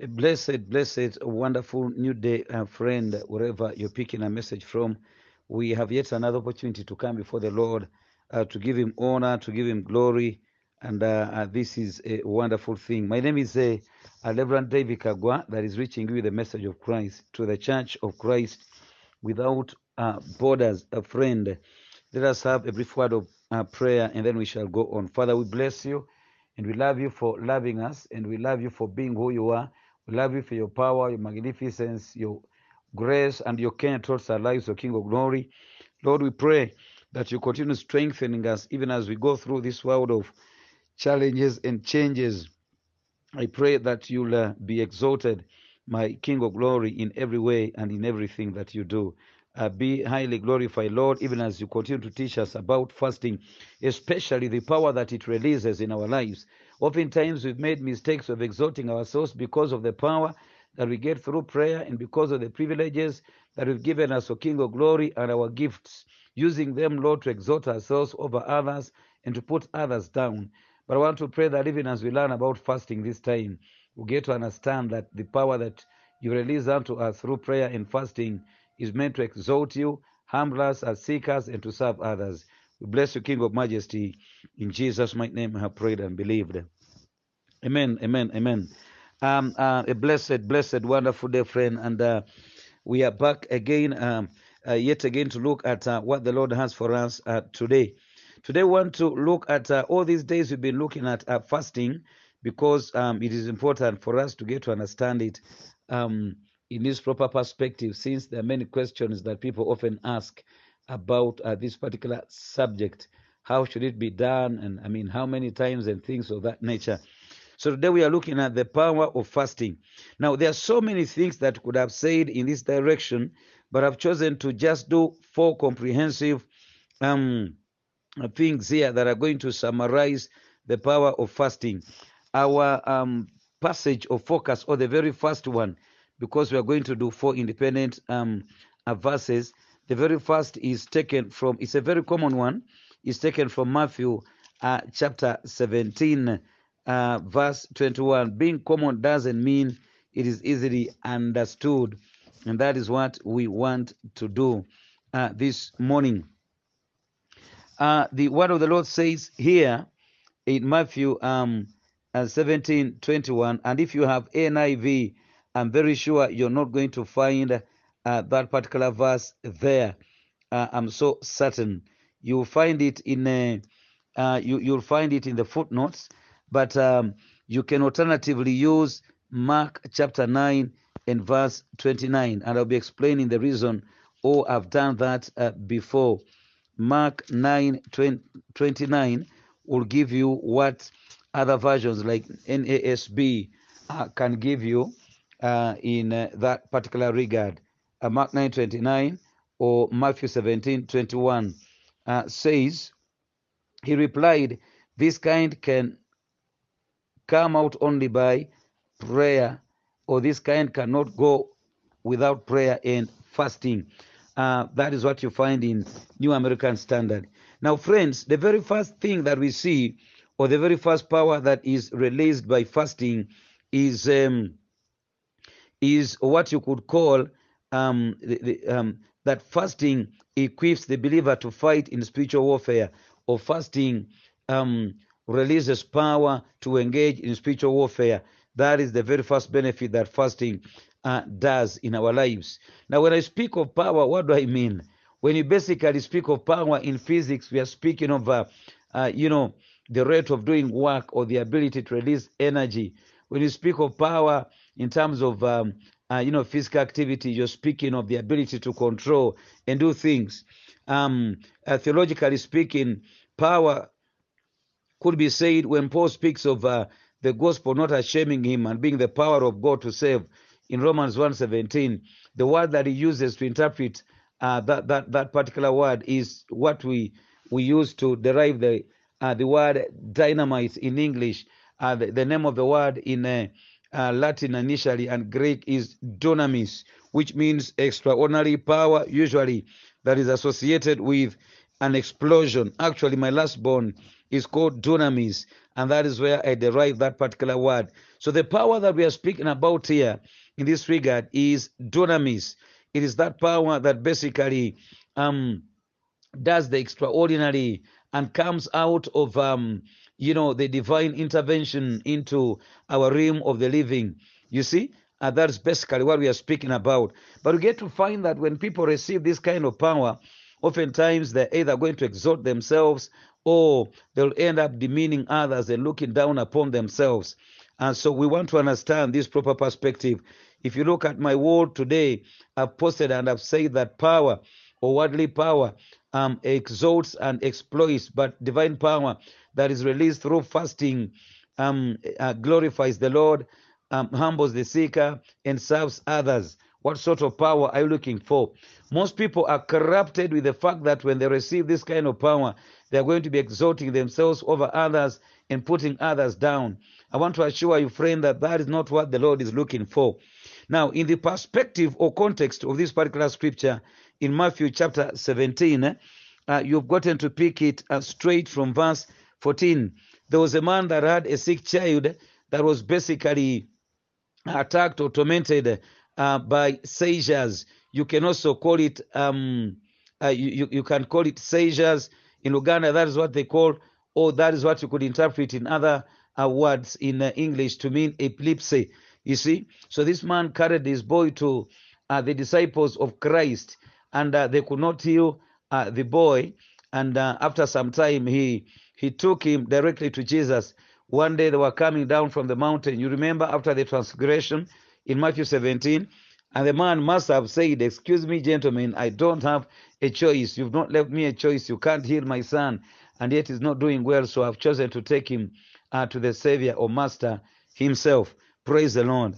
A blessed, wonderful new day, friend, wherever you're picking a message from. We have yet another opportunity to come before the Lord, to give him honor, to give him glory, and this is a wonderful thing. My name is Reverend David Kagwa, that is reaching you with the message of Christ to the Church of Christ without borders. A friend, let us have a brief word of prayer, and then we shall go on. Father, we bless you, and we love you for loving us, and we love you for being who you are. We love you for your power, your magnificence, your grace, and your care towards our lives, O King of glory. Lord, we pray that you continue strengthening us even as we go through this world of challenges and changes. I pray that you'll be exalted, my King of glory, in every way and in everything that you do. Be highly glorified, Lord, even as you continue to teach us about fasting, especially the power that it releases in our lives. Oftentimes we've made mistakes of exalting ourselves because of the power that we get through prayer and because of the privileges that you've given us, O King of glory, and our gifts, using them, Lord, to exalt ourselves over others and to put others down. But I want to pray that even as we learn about fasting this time, we get to understand that the power that you release unto us through prayer and fasting is meant to exalt you, humble us as seekers, and to serve others. We bless you, King of Majesty. In Jesus' mighty name I have prayed and believed. Amen, amen, amen. A blessed, wonderful day, friend. And we are back again, yet again, to look at what the Lord has for us today. Today we want to look at, all these days we've been looking at fasting, because it is important for us to get to understand it in this proper perspective, since there are many questions that people often ask about this particular subject. How should it be done? And I mean, how many times, and things of that nature. So today we are looking at the power of fasting. Now, there are so many things that could have said in this direction, but I've chosen to just do four comprehensive things here that are going to summarize the power of fasting. Our passage of focus, or the very first one, because we are going to do four independent verses. The very first is taken from, it's a very common one, is taken from Matthew chapter 17, verse 21. Being common doesn't mean it is easily understood. And that is what we want to do this morning. The word of the Lord says here in Matthew 17:21, and if you have NIV, I'm very sure you're not going to find that particular verse there. I'm so certain. You'll find it in you'll find it in the footnotes, but you can alternatively use Mark chapter 9 and verse 29, and I'll be explaining the reason. Or I've done that before. Mark 9:29 will give you what other versions like NASB can give you in that particular regard. Mark 9:29 or Matthew 17:21 says, he replied, this kind can come out only by prayer, or this kind cannot go without prayer and fasting. That is what you find in New American Standard. Now, friends, the very first thing that we see, or the very first power that is released by fasting, is what you could call that fasting equips the believer to fight in spiritual warfare, or fasting releases power to engage in spiritual warfare. That is the very first benefit that fasting does in our lives. Now, when I speak of power, what do I mean? When you basically speak of power in physics, we are speaking of, the rate of doing work, or the ability to release energy. When you speak of power in terms of, physical activity, you're speaking of the ability to control and do things. Theologically speaking, power could be said, when Paul speaks of the gospel not shaming him and being the power of God to save, in Romans 1:17, the word that he uses to interpret that particular word is what we use to derive the word dynamite in English. The name of the word in Latin initially and Greek is dunamis, which means extraordinary power, usually that is associated with an explosion. Actually, my last born is called dunamis, and that is where I derive that particular word. So the power that we are speaking about here in this regard is dunamis. It is that power that basically does the extraordinary and comes out of the divine intervention into our realm of the living. You see, that's basically what we are speaking about. But we get to find that when people receive this kind of power, oftentimes they're either going to exalt themselves or they'll end up demeaning others and looking down upon themselves. And so we want to understand this proper perspective. If you look at my word today, I've posted and I've said that power or worldly power exalts and exploits, but divine power that is released through fasting glorifies the Lord, humbles the seeker, and serves others. What sort of power are you looking for? Most people are corrupted with the fact that when they receive this kind of power, they are going to be exalting themselves over others and putting others down. I want to assure you, friend, that that is not what the Lord is looking for. Now, in the perspective or context of this particular scripture, in Matthew chapter 17, you've gotten to pick it straight from verse 14. There was a man that had a sick child that was basically attacked or tormented by seizures. You can also call it, you can call it seizures. In Uganda, that is what they call, or that is what you could interpret in other words in English to mean epilepsy. You see? So this man carried his boy to the disciples of Christ, and they could not heal the boy. And after some time, he took him directly to Jesus. One day they were coming down from the mountain. You remember after the transfiguration in Matthew 17, and the man must have said, "Excuse me, gentlemen, I don't have a choice. You've not left me a choice. You can't heal my son, and yet he's not doing well, so I've chosen to take him to the Savior or Master himself." Praise the Lord.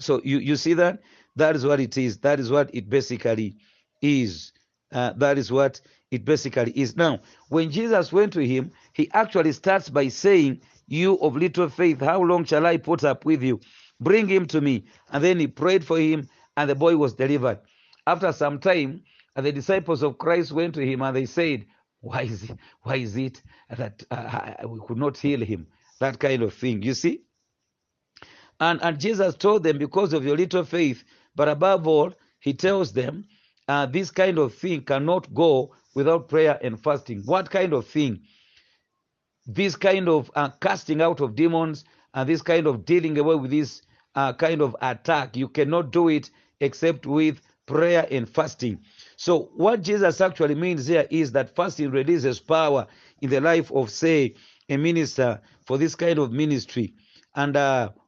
So you see that? That is what it is. That is what it basically is. That is what it basically is. Now, when Jesus went to him, he actually starts by saying, "You of little faith, how long shall I put up with you? Bring him to me." And then he prayed for him, and the boy was delivered. After some time, the disciples of Christ went to him, and they said, why is it that we could not heal him? That kind of thing, you see? And Jesus told them, because of your little faith. But above all, he tells them, this kind of thing cannot go without prayer and fasting. What kind of thing? This kind of casting out of demons, and this kind of dealing away with this kind of attack. You cannot do it except with prayer and fasting. So what Jesus actually means here is that fasting releases power in the life of, say, a minister for this kind of ministry. And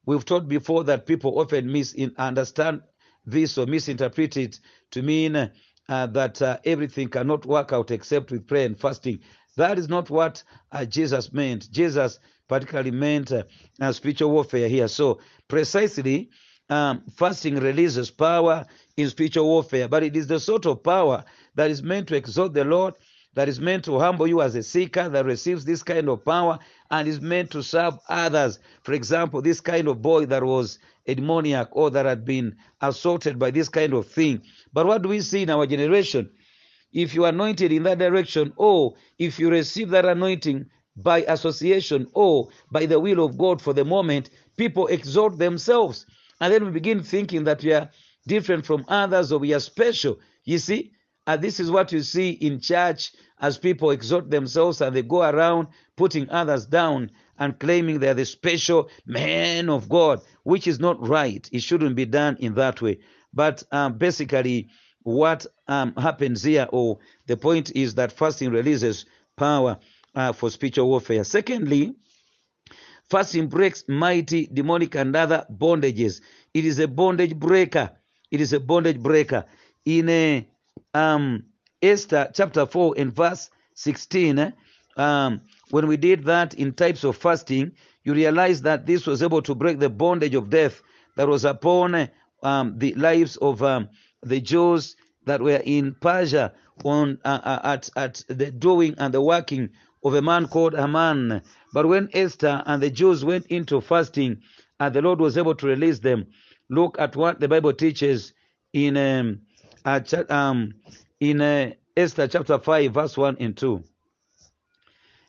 we've taught before that people often misunderstand this or misinterpret it to mean that everything cannot work out except with prayer and fasting. That is not what Jesus meant. Jesus particularly meant spiritual warfare here. So precisely, fasting releases power in spiritual warfare, but it is the sort of power that is meant to exalt the Lord, that is meant to humble you as a seeker, that receives this kind of power and is meant to serve others. For example, this kind of boy that was a demoniac or that had been assaulted by this kind of thing. But what do we see in our generation? If you are anointed in that direction, or if you receive that anointing by association or by the will of God for the moment, people exalt themselves. And then we begin thinking that we are different from others or we are special. You see? And this is what you see in church as people exalt themselves and they go around putting others down and claiming they are the special men of God, which is not right. It shouldn't be done in that way. But basically what happens here, or the point is that fasting releases power for spiritual warfare. Secondly, fasting breaks mighty demonic and other bondages. It is a bondage breaker. It is a bondage breaker. In Esther chapter 4 and verse 16, when we did that in types of fasting, you realize that this was able to break the bondage of death that was upon the lives of the Jews that were in Persia on at the doing and the working of a man called Haman. But when Esther and the Jews went into fasting, the Lord was able to release them. Look at what the Bible teaches in Esther chapter 5, verse 1 and 2.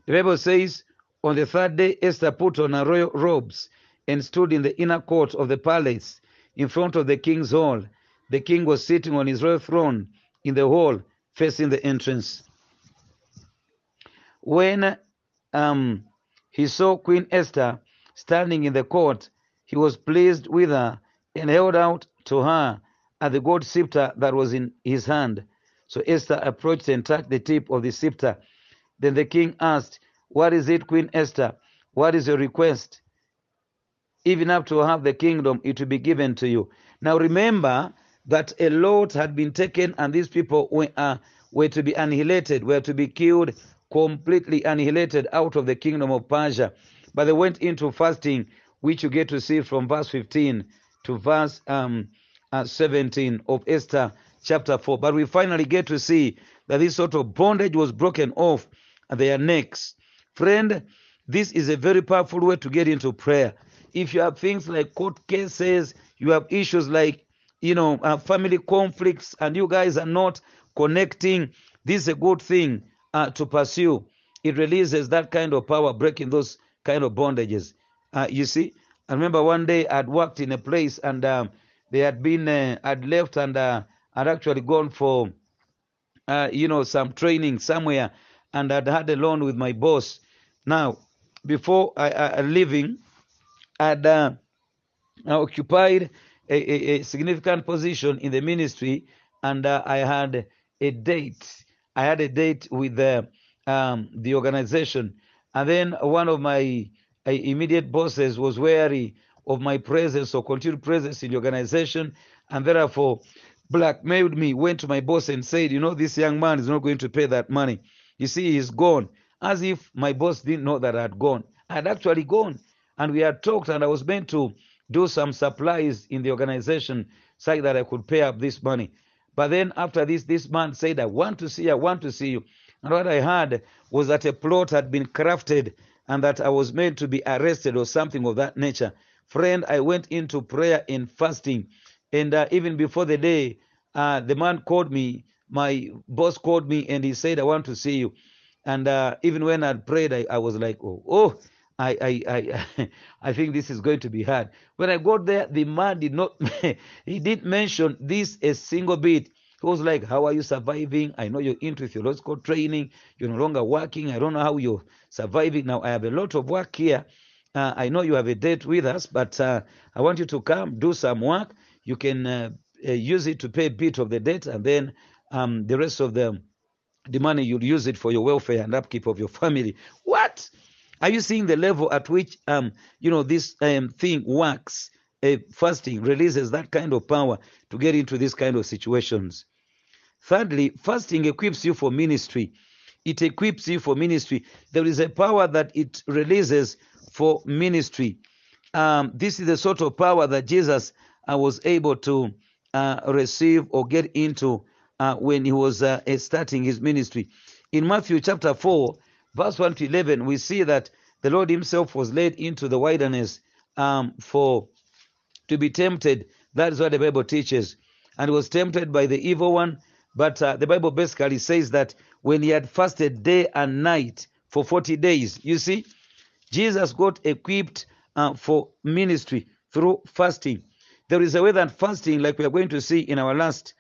The Bible says, on the third day, Esther put on her royal robes and stood in the inner court of the palace in front of the king's hall. The king was sitting on his royal throne in the hall, facing the entrance. When he saw Queen Esther standing in the court, he was pleased with her and held out to her at the gold scepter that was in his hand. So Esther approached and touched the tip of the scepter. Then the king asked, "What is it, Queen Esther? What is your request? Even up to half the kingdom, it will be given to you." Now remember that a lot had been taken, and these people were to be annihilated, were to be killed, completely annihilated out of the kingdom of Persia. But they went into fasting, which you get to see from verse 15 to verse 17 of Esther chapter 4. But we finally get to see that this sort of bondage was broken off their necks. Friend, this is a very powerful way to get into prayer. If you have things like court cases, you have issues like, family conflicts, and you guys are not connecting, this is a good thing to pursue. It releases that kind of power, breaking those kind of bondages. You see, I remember one day I'd worked in a place, and they had been, I'd left, and I'd actually gone for, some training somewhere, and I'd had a loan with my boss. Now, before I leaving, had occupied a significant position in the ministry, and I had a date with the organization. And then one of my immediate bosses was wary of my presence or continued presence in the organization, and therefore blackmailed me, went to my boss and said, "This young man is not going to pay that money. You see, he's gone." As if my boss didn't know that I had gone. I had actually gone. And we had talked, and I was meant to do some supplies in the organization so that I could pay up this money. But then after this, this man said, I want to see you. And what I heard was that a plot had been crafted and that I was meant to be arrested or something of that nature. Friend, I went into prayer and fasting. And even before the day, the man called me, my boss called me, and he said, "I want to see you." And even when I prayed, I was like, oh. I think this is going to be hard. When I got there, the man didn't mention this a single bit. He was like, "How are you surviving? I know you're into theological training. You're no longer working. I don't know how you're surviving. Now I have a lot of work here. I know you have a date with us, but I want you to come do some work. You can use it to pay a bit of the debt, and then the rest of the money you'll use it for your welfare and upkeep of your family." What? Are you seeing the level at which, this thing works? Fasting releases that kind of power to get into these kind of situations. Thirdly, fasting equips you for ministry. It equips you for ministry. There is a power that it releases for ministry. This is the sort of power that Jesus was able to receive or get into when he was starting his ministry. In Matthew chapter 4, verse 1 to 11, we see that the Lord himself was led into the wilderness to be tempted. That is what the Bible teaches. And was tempted by the evil one. But the Bible basically says that when he had fasted day and night for 40 days, you see, Jesus got equipped for ministry through fasting. There is a way that fasting, like we are going to see in our last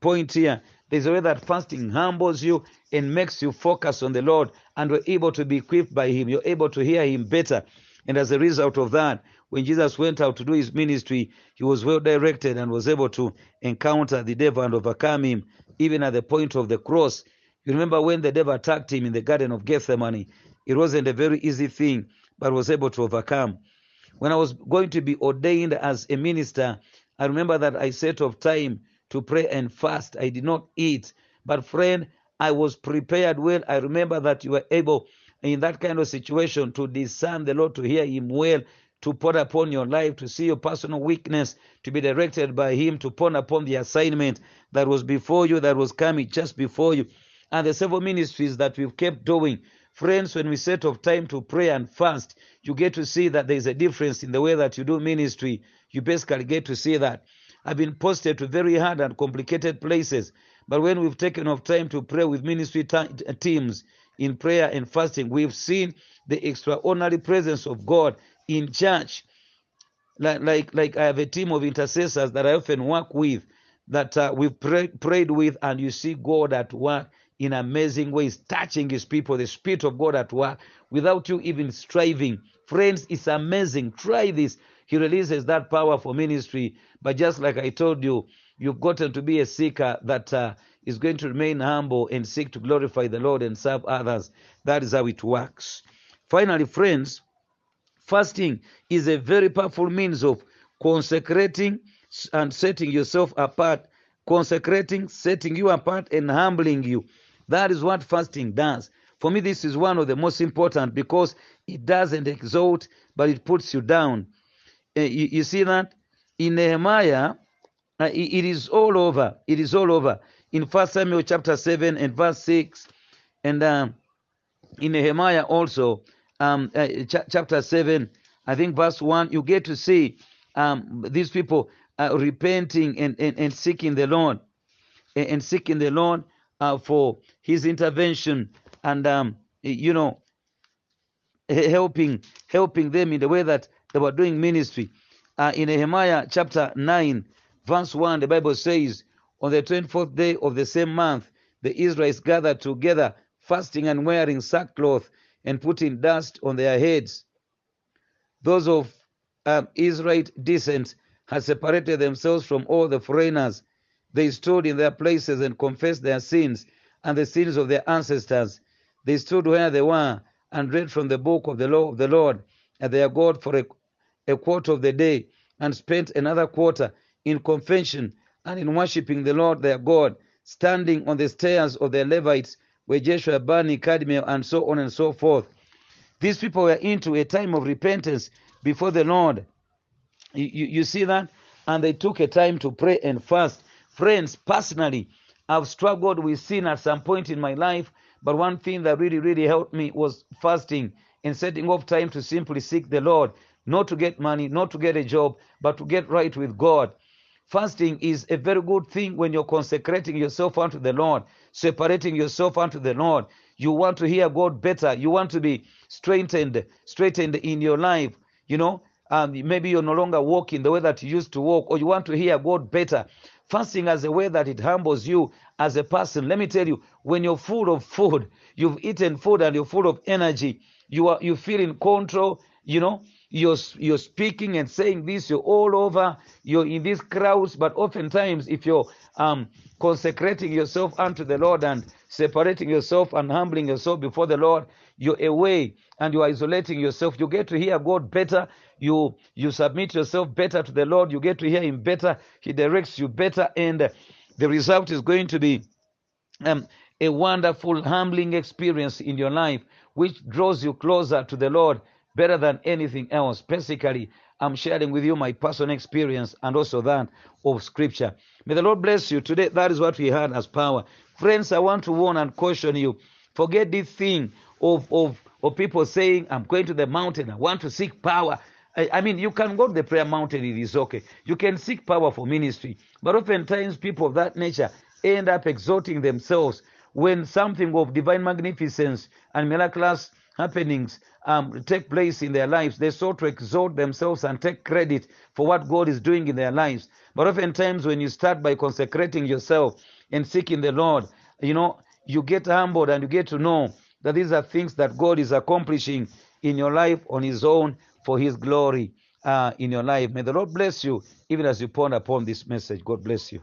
point here, there's a way that fasting humbles you and makes you focus on the Lord, and you're able to be equipped by him. You're able to hear him better. And as a result of that, when Jesus went out to do his ministry, he was well directed and was able to encounter the devil and overcome him, even at the point of the cross. You remember when the devil attacked him in the Garden of Gethsemane, it wasn't a very easy thing, but was able to overcome. When I was going to be ordained as a minister, I remember that I set off time to pray and fast. I did not eat. But friend, I was prepared well. I remember that you were able, in that kind of situation, to discern the Lord, to hear him well, to put upon your life, to see your personal weakness, to be directed by him, to put upon the assignment that was before you, that was coming just before you. And the several ministries that we've kept doing. Friends, when we set off time to pray and fast, you get to see that there's a difference in the way that you do ministry. You basically get to see that. I've been posted to very hard and complicated places. But when we've taken off time to pray with ministry teams, in prayer and fasting. We've seen the extraordinary presence of God in church. Like I have a team of intercessors that I often work with, that we've prayed with, and you see God at work in amazing ways, touching his people, the Spirit of God at work, without you even striving. Friends, it's amazing. Try this. He releases that power for ministry. But just like I told you, you've gotten to be a seeker that is going to remain humble and seek to glorify the Lord and serve others. That is how it works. Finally, friends, fasting is a very powerful means of consecrating and setting yourself apart. Consecrating, setting you apart, and humbling you. That is what fasting does. For me, this is one of the most important, because it doesn't exalt, but it puts you down. You see that? In Nehemiah, it is all over. It is all over. In First Samuel chapter 7 and verse 6, and in Nehemiah also, chapter 7, I think verse 1, you get to see these people repenting and seeking the Lord, and seeking the Lord for his intervention, and helping them in the way that they were doing ministry. In Nehemiah chapter 9, verse 1, the Bible says, on the 24th day of the same month, the Israelites gathered together, fasting and wearing sackcloth and putting dust on their heads. Those of Israelite descent had separated themselves from all the foreigners. They stood in their places and confessed their sins and the sins of their ancestors. They stood where they were and read from the book of the law of the Lord and their God for a quarter of the day, and spent another quarter in confession and in worshipping the Lord their God, standing on the stairs of the Levites, where Jeshua, Bani, Kadmiel, and so on and so forth. These people were into a time of repentance before the Lord. You see that? And they took a time to pray and fast. Friends, personally, I've struggled with sin at some point in my life, but one thing that really, really helped me was fasting and setting off time to simply seek the Lord, not to get money, not to get a job, but to get right with God. Fasting is a very good thing when you're consecrating yourself unto the Lord, separating yourself unto the Lord. You want to hear God better. You want to be straightened in your life, you know. Maybe you're no longer walking the way that you used to walk, or you want to hear God better. Fasting as a way that it humbles you as a person. Let me tell you, when you're full of food, you've eaten food and you're full of energy, you feel in control, you know, you're speaking and saying this, you're all over, you're in these crowds. But oftentimes, if you're consecrating yourself unto the Lord and separating yourself and humbling yourself before the Lord, you're away and you're isolating yourself. You get to hear God better. You submit yourself better to the Lord. You get to hear him better. He directs you better. And the result is going to be a wonderful, humbling experience in your life, which draws you closer to the Lord better than anything else. Basically, I'm sharing with you my personal experience and also that of Scripture. May the Lord bless you today. That is what we had as power. Friends, I want to warn and caution you. Forget this thing of people saying, I'm going to the mountain, I want to seek power. I mean, you can go to the prayer mountain, it is okay. You can seek power for ministry. But oftentimes, people of that nature end up exalting themselves when something of divine magnificence and miraculous happenings take place in their lives. They sought to exalt themselves and take credit for what God is doing in their lives. But oftentimes, when you start by consecrating yourself and seeking the Lord, you know, you get humbled and you get to know that these are things that God is accomplishing in your life on his own for his glory in your life. May the Lord bless you even as you ponder upon this message. God bless you.